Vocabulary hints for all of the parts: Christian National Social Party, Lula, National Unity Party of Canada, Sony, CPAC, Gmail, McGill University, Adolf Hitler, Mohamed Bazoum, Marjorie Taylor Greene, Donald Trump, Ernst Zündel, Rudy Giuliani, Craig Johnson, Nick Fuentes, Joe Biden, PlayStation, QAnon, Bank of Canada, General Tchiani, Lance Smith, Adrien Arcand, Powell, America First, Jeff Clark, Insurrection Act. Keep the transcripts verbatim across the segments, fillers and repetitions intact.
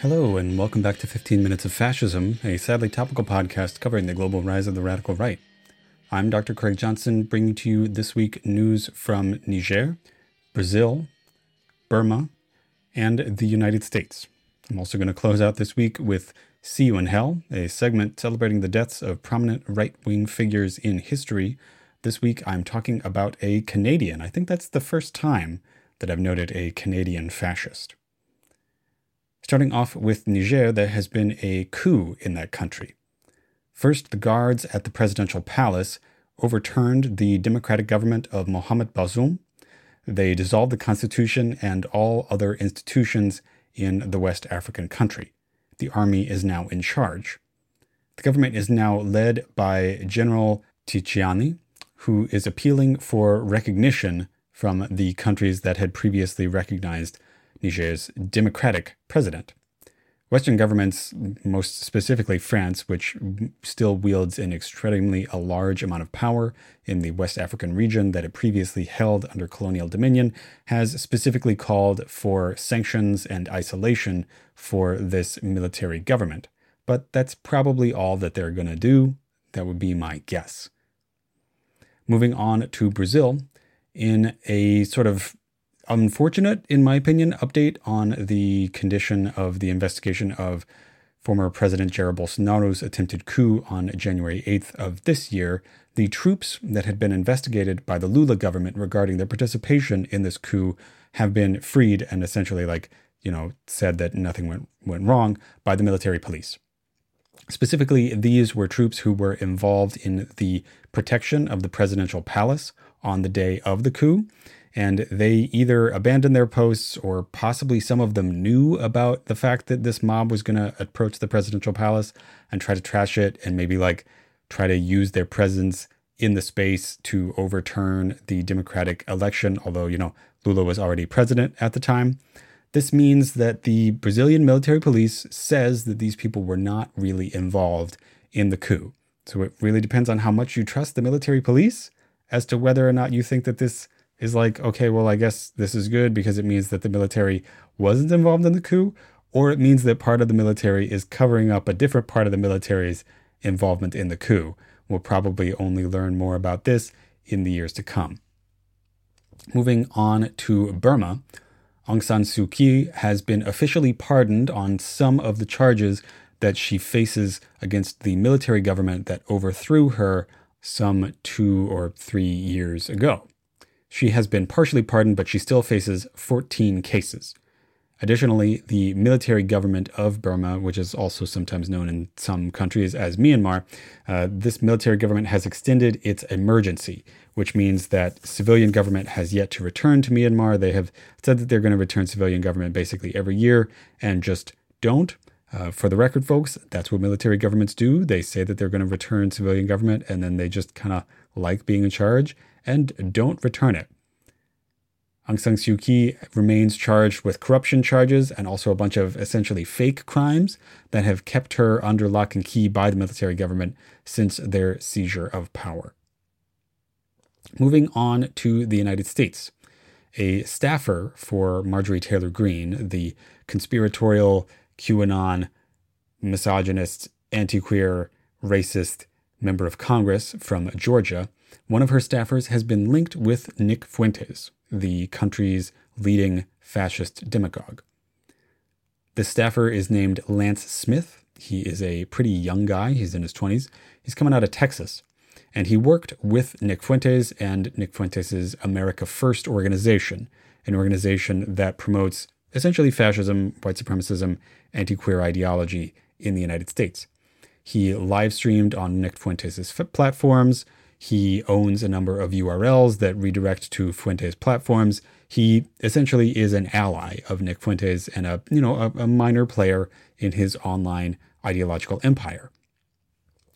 Hello, and welcome back to fifteen minutes of Fascism, a sadly topical podcast covering the global rise of the radical right. I'm Doctor Craig Johnson, bringing to you this week news from Niger, Brazil, Burma, and the United States. I'm also going to close out this week with See You in Hell, a segment celebrating the deaths of prominent right-wing figures in history. This week, I'm talking about a Canadian. I think that's the first time that I've noted a Canadian fascist. Starting off with Niger, there has been a coup in that country. First, the guards at the presidential palace overturned the democratic government of Mohamed Bazoum. They dissolved the constitution and all other institutions in the West African country. The army is now in charge. The government is now led by General Tchiani, who is appealing for recognition from the countries that had previously recognized Niger's democratic president. Western governments, most specifically France, which still wields an extremely a large amount of power in the West African region that it previously held under colonial dominion, has specifically called for sanctions and isolation for this military government. But that's probably all that they're going to do. That would be my guess. Moving on to Brazil, in a sort of unfortunate, in my opinion, update on the condition of the investigation of former President Jair Bolsonaro's attempted coup on January eighth of this year, the troops that had been investigated by the Lula government regarding their participation in this coup have been freed and essentially, like, you know, said that nothing went, went wrong by the military police. Specifically, these were troops who were involved in the protection of the presidential palace on the day of the coup. And they either abandoned their posts or possibly some of them knew about the fact that this mob was going to approach the presidential palace and try to trash it and maybe like try to use their presence in the space to overturn the democratic election, although, you know, Lula was already president at the time. This means that the Brazilian military police says that these people were not really involved in the coup. So it really depends on how much you trust the military police as to whether or not you think that this is like, okay, well, I guess this is good because it means that the military wasn't involved in the coup, or it means that part of the military is covering up a different part of the military's involvement in the coup. We'll probably only learn more about this in the years to come. Moving on to Burma, Aung San Suu Kyi has been officially pardoned on some of the charges that she faces against the military government that overthrew her some two or three years ago. She has been partially pardoned, but she still faces fourteen cases. Additionally, the military government of Burma, which is also sometimes known in some countries as Myanmar, uh, this military government has extended its emergency, which means that civilian government has yet to return to Myanmar. They have said that they're going to return civilian government basically every year and just don't. Uh, for the record, folks, that's what military governments do. They say that they're going to return civilian government, and then they just kind of like being in charge and don't return it. Aung San Suu Kyi remains charged with corruption charges and also a bunch of essentially fake crimes that have kept her under lock and key by the military government since their seizure of power. Moving on to the United States. A staffer for Marjorie Taylor Greene, the conspiratorial QAnon misogynist, anti-queer, racist member of Congress from Georgia, one of her staffers has been linked with Nick Fuentes, the country's leading fascist demagogue. The staffer is named Lance Smith. He is a pretty young guy. He's in his twenties. He's coming out of Texas. And he worked with Nick Fuentes and Nick Fuentes' America First organization, an organization that promotes essentially fascism, white supremacism, anti-queer ideology in the United States. He live streamed on Nick Fuentes' platforms. He owns a number of U R Ls that redirect to Fuentes' platforms. He essentially is an ally of Nick Fuentes and a, you know, a, a minor player in his online ideological empire.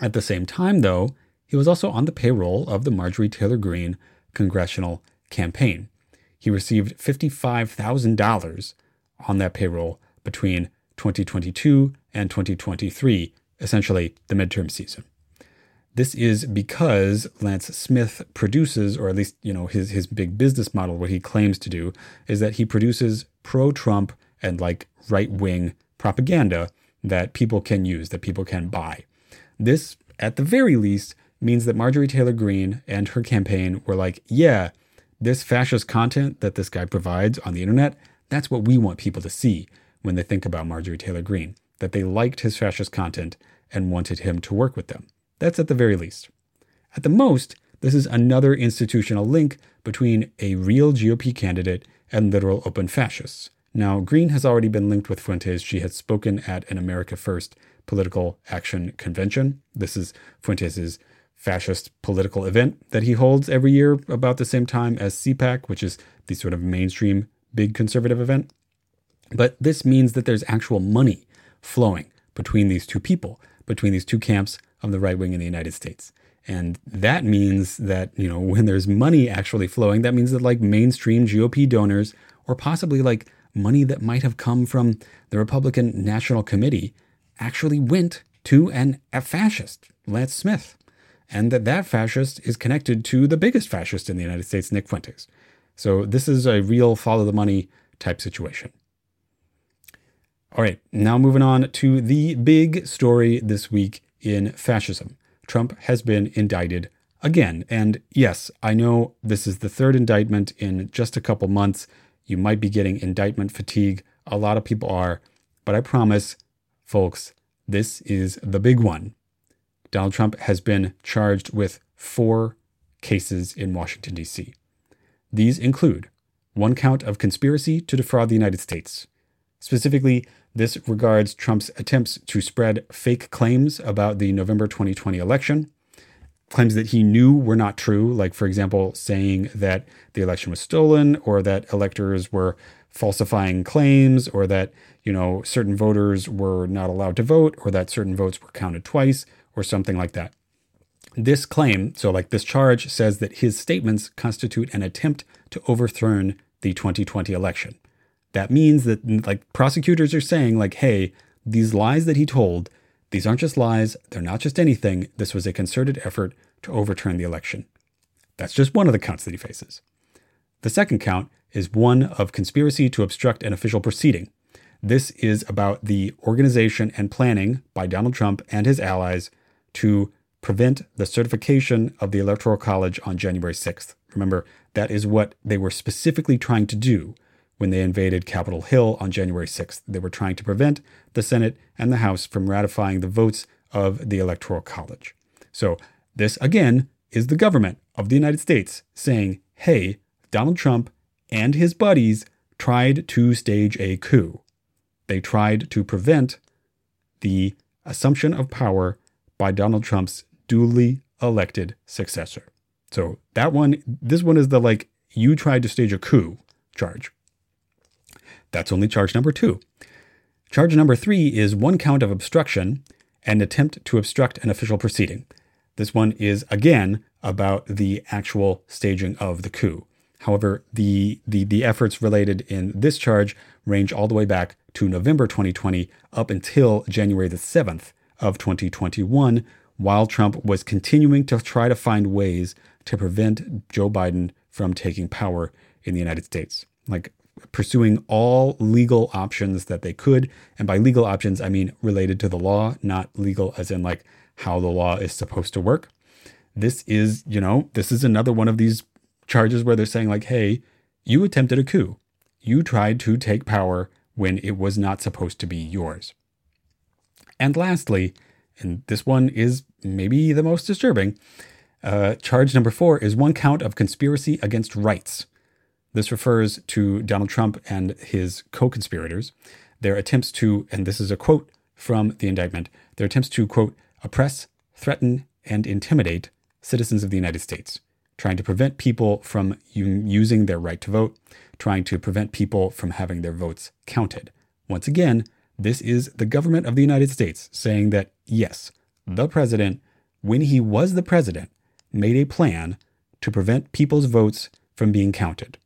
At the same time, though, he was also on the payroll of the Marjorie Taylor Greene congressional campaign. He received fifty-five thousand dollars on that payroll between twenty twenty-two and twenty twenty-three, essentially the midterm season. This is because Lance Smith produces, or at least, you know, his, his big business model, what he claims to do, is that he produces pro-Trump and like right-wing propaganda that people can use, that people can buy. This, at the very least, means that Marjorie Taylor Greene and her campaign were like, yeah, this fascist content that this guy provides on the internet, that's what we want people to see when they think about Marjorie Taylor Greene, that they liked his fascist content and wanted him to work with them. That's at the very least. At the most, this is another institutional link between a real G O P candidate and literal open fascists. Now, Greene has already been linked with Fuentes. She had spoken at an America First political action convention. This is Fuentes' fascist political event that he holds every year about the same time as CPAC, which is the sort of mainstream big conservative event. But this means that there's actual money flowing between these two people, between these two camps of the right wing in the United States. And that means that, you know, when there's money actually flowing, that means that like mainstream G O P donors, or possibly like money that might have come from the Republican National Committee, actually went to an, a fascist, Lance Smith, and that that fascist is connected to the biggest fascist in the United States, Nick Fuentes. So this is a real follow the money type situation. All right, now moving on to the big story this week in fascism. Trump has been indicted again. And yes, I know this is the third indictment in just a couple months. You might be getting indictment fatigue. A lot of people are. But I promise, folks, this is the big one. Donald Trump has been charged with four cases in Washington, D C. These include one count of conspiracy to defraud the United States. Specifically, this regards Trump's attempts to spread fake claims about the November twenty twenty election, claims that he knew were not true, like, for example, saying that the election was stolen or that electors were falsifying claims or that, you know, certain voters were not allowed to vote or that certain votes were counted twice or something like that. This claim, so like this charge, says that his statements constitute an attempt to overturn the twenty twenty election. That means that like prosecutors are saying like, hey, these lies that he told, these aren't just lies. They're not just anything. This was a concerted effort to overturn the election. That's just one of the counts that he faces. The second count is one of conspiracy to obstruct an official proceeding. This is about the organization and planning by Donald Trump and his allies to prevent the certification of the Electoral College on January sixth. Remember, that is what they were specifically trying to do when they invaded Capitol Hill on January sixth. They were trying to prevent the Senate and the House from ratifying the votes of the Electoral College. So this, again, is the government of the United States saying, hey, Donald Trump and his buddies tried to stage a coup. They tried to prevent the assumption of power by Donald Trump's duly elected successor. So that one, this one is the, like, you tried to stage a coup charge. That's only charge number two. Charge number three is one count of obstruction and attempt to obstruct an official proceeding. This one is, again, about the actual staging of the coup. However, the, the, the efforts related in this charge range all the way back to November twenty twenty up until January the seventh of twenty twenty-one, while Trump was continuing to try to find ways to prevent Joe Biden from taking power in the United States. Like, pursuing all legal options that they could. And by legal options, I mean related to the law, not legal as in like how the law is supposed to work. This is, you know, this is another one of these charges where they're saying like, hey, you attempted a coup. You tried to take power when it was not supposed to be yours. And lastly, and this one is maybe the most disturbing, uh, charge number four is one count of conspiracy against rights. This refers to Donald Trump and his co-conspirators, their attempts to, and this is a quote from the indictment, their attempts to, quote, oppress, threaten, and intimidate citizens of the United States, trying to prevent people from using their right to vote, trying to prevent people from having their votes counted. Once again, this is the government of the United States saying that, yes, the president, when he was the president, made a plan to prevent people's votes from being counted.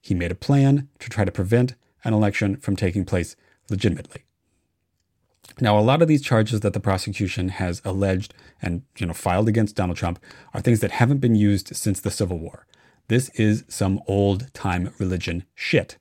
He made a plan to try to prevent an election from taking place legitimately. Now, a lot of these charges that the prosecution has alleged and, you know, filed against Donald Trump are things that haven't been used since the Civil War. This is some old-time religion shit.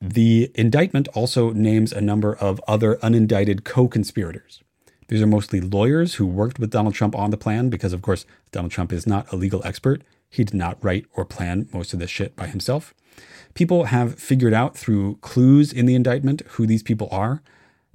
The indictment also names a number of other unindicted co-conspirators. These are mostly lawyers who worked with Donald Trump on the plan because, of course, Donald Trump is not a legal expert. He did not write or plan most of this shit by himself. People have figured out through clues in the indictment who these people are.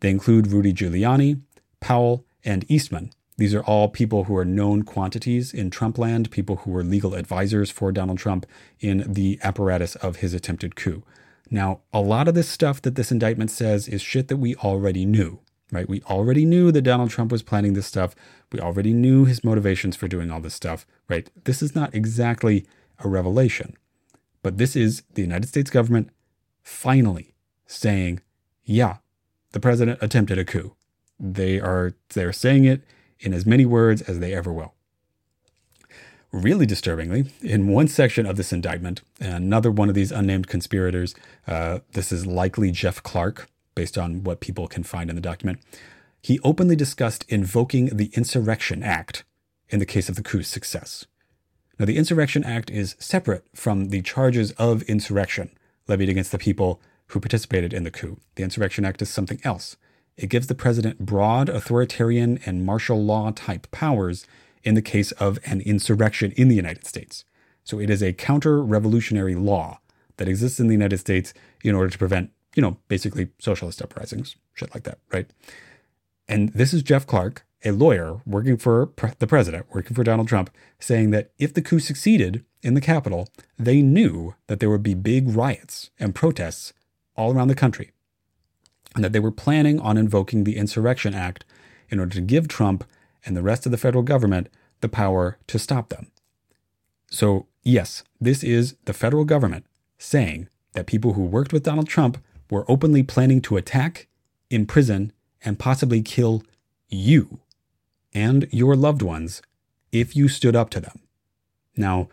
They include Rudy Giuliani, Powell, and Eastman. These are all people who are known quantities in Trump land, people who were legal advisors for Donald Trump in the apparatus of his attempted coup. Now, a lot of this stuff that this indictment says is shit that we already knew, right? We already knew that Donald Trump was planning this stuff. We already knew his motivations for doing all this stuff, right? This is not exactly a revelation, but this is the United States government finally saying, yeah, the president attempted a coup. They are, they're saying it in as many words as they ever will. Really disturbingly, in one section of this indictment, another one of these unnamed conspirators, uh, this is likely Jeff Clark, based on what people can find in the document, he openly discussed invoking the Insurrection Act in the case of the coup's success. Now, the Insurrection Act is separate from the charges of insurrection levied against the people who participated in the coup. The Insurrection Act is something else. It gives the president broad authoritarian and martial law type powers in the case of an insurrection in the United States. So it is a counter-revolutionary law that exists in the United States in order to prevent, you know, basically socialist uprisings, shit like that, right? And this is Jeff Clark, a lawyer working for pre- the president, working for Donald Trump, saying that if the coup succeeded in the Capitol, they knew that there would be big riots and protests all around the country, and that they were planning on invoking the Insurrection Act in order to give Trump and the rest of the federal government the power to stop them. So yes, this is the federal government saying that people who worked with Donald Trump were openly planning to attack, imprison, and possibly kill you and your loved ones if you stood up to them. Now,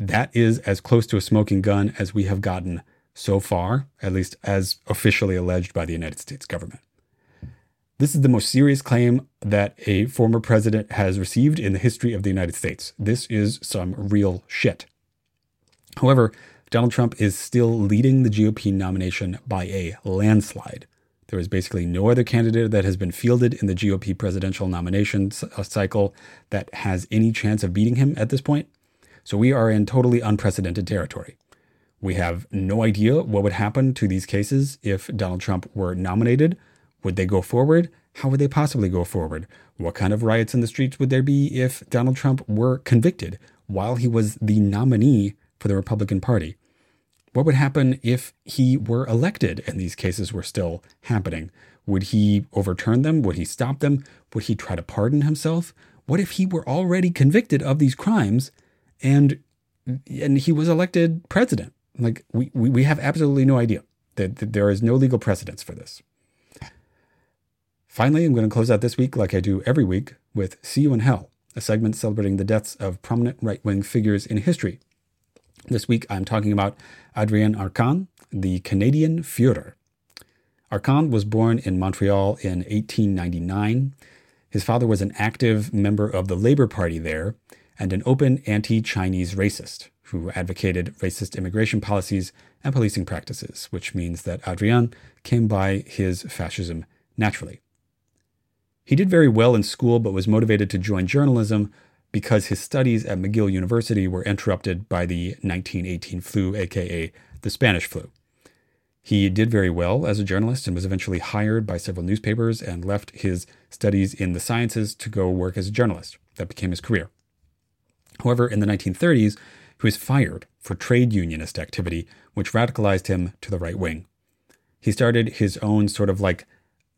that is as close to a smoking gun as we have gotten so far, at least as officially alleged by the United States government. This is the most serious claim that a former president has received in the history of the United States. This is some real shit. However, Donald Trump is still leading the G O P nomination by a landslide. There is basically no other candidate that has been fielded in the G O P presidential nomination cycle that has any chance of beating him at this point. So we are in totally unprecedented territory. We have no idea what would happen to these cases if Donald Trump were nominated. Would they go forward? How would they possibly go forward? What kind of riots in the streets would there be if Donald Trump were convicted while he was the nominee for the Republican Party? What would happen if he were elected and these cases were still happening? Would he overturn them? Would he stop them? Would he try to pardon himself? What if he were already convicted of these crimes and and he was elected president? Like, we, we, we have absolutely no idea. That, that there is no legal precedence for this. Finally, I'm going to close out this week like I do every week with See You in Hell, a segment celebrating the deaths of prominent right-wing figures in history. This week, I'm talking about Adrien Arcand, the Canadian Führer. Arcand was born in Montreal in eighteen ninety-nine. His father was an active member of the Labour Party there and an open anti-Chinese racist who advocated racist immigration policies and policing practices, which means that Adrien came by his fascism naturally. He did very well in school, but was motivated to join journalism because his studies at McGill University were interrupted by the nineteen eighteen flu, aka the Spanish flu. He did very well as a journalist and was eventually hired by several newspapers and left his studies in the sciences to go work as a journalist. That became his career. However, in the nineteen thirties, he was fired for trade unionist activity, which radicalized him to the right wing. He started his own sort of like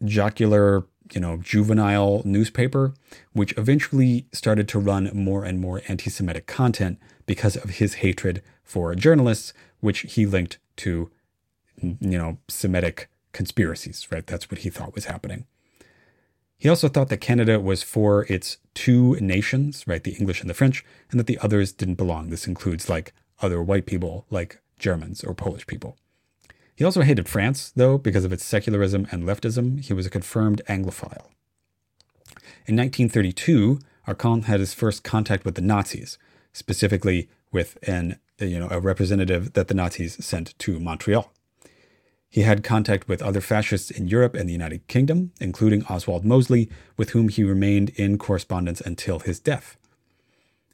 jocular, you know, juvenile newspaper, which eventually started to run more and more anti-Semitic content because of his hatred for journalists, which he linked to, you know, Semitic conspiracies, right? That's what he thought was happening. He also thought that Canada was for its two nations, right? The English and the French, and that the others didn't belong. This includes like other white people, like Germans or Polish people. He also hated France, though, because of its secularism and leftism. He was a confirmed Anglophile. In nineteen thirty-two, Arcand had his first contact with the Nazis, specifically with an, you know, a representative that the Nazis sent to Montreal. He had contact with other fascists in Europe and the United Kingdom, including Oswald Mosley, with whom he remained in correspondence until his death.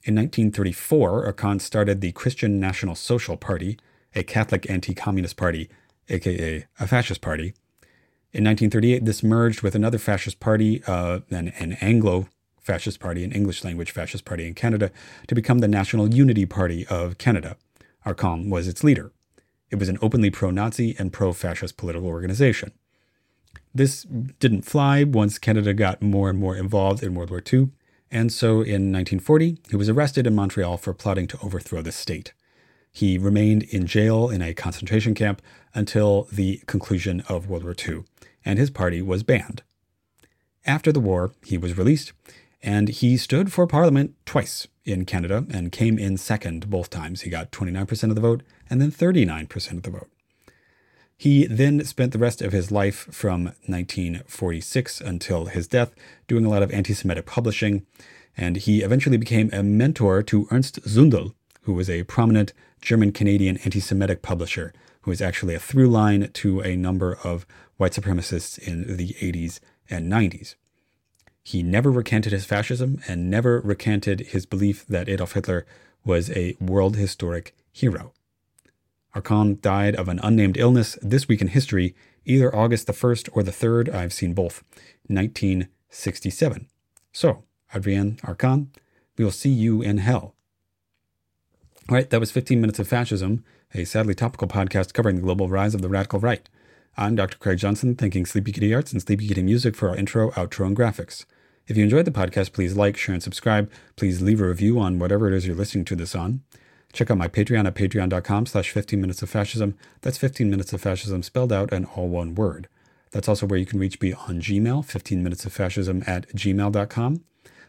In nineteen thirty-four, Arcand started the Christian National Social Party, a Catholic anti-communist party, aka a fascist party. In nineteen thirty-eight, this merged with another fascist party, uh, an, an Anglo-fascist party, an English-language fascist party in Canada, to become the National Unity Party of Canada. Arcand was its leader. It was an openly pro-Nazi and pro-fascist political organization. This didn't fly once Canada got more and more involved in World War Two, and so in nineteen forty, he was arrested in Montreal for plotting to overthrow the state. He remained in jail in a concentration camp until the conclusion of World War Two, and his party was banned. After the war, he was released, and he stood for parliament twice in Canada and came in second both times. He got twenty-nine percent of the vote and then thirty-nine percent of the vote. He then spent the rest of his life from nineteen forty-six until his death doing a lot of anti-Semitic publishing, and he eventually became a mentor to Ernst Zündel, who was a prominent German-Canadian anti-Semitic publisher who is actually a through line to a number of white supremacists in the eighties and nineties. He never recanted his fascism and never recanted his belief that Adolf Hitler was a world-historic hero. Arcand died of an unnamed illness this week in history, either August the first or the third, I've seen both, nineteen sixty-seven. So, Adrien Arcand, we will see you in hell. All right, that was fifteen minutes of Fascism, a sadly topical podcast covering the global rise of the radical right. I'm Doctor Craig Johnson, thanking Sleepy Kitty Arts and Sleepy Kitty Music for our intro, outro, and graphics. If you enjoyed the podcast, please like, share, and subscribe. Please leave a review on whatever it is you're listening to this on. Check out my Patreon at patreon.com slash 15 minutes of fascism. That's fifteen minutes of fascism spelled out and all one word. That's also where you can reach me on Gmail, fifteen minutes of fascism at gmail dot com.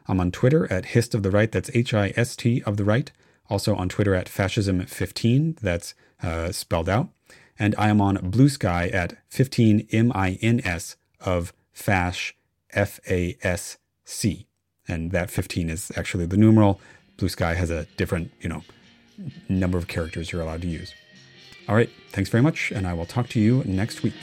I'm on Twitter at hist of the right, that's H I S T of the right. Also on Twitter at fascism fifteen, that's uh, spelled out. And I am on Blue Sky at fifteen M I N S of Fash, F A S C. And that fifteen is actually the numeral. Blue Sky has a different, you know, number of characters you're allowed to use. All right, thanks very much, and I will talk to you next week.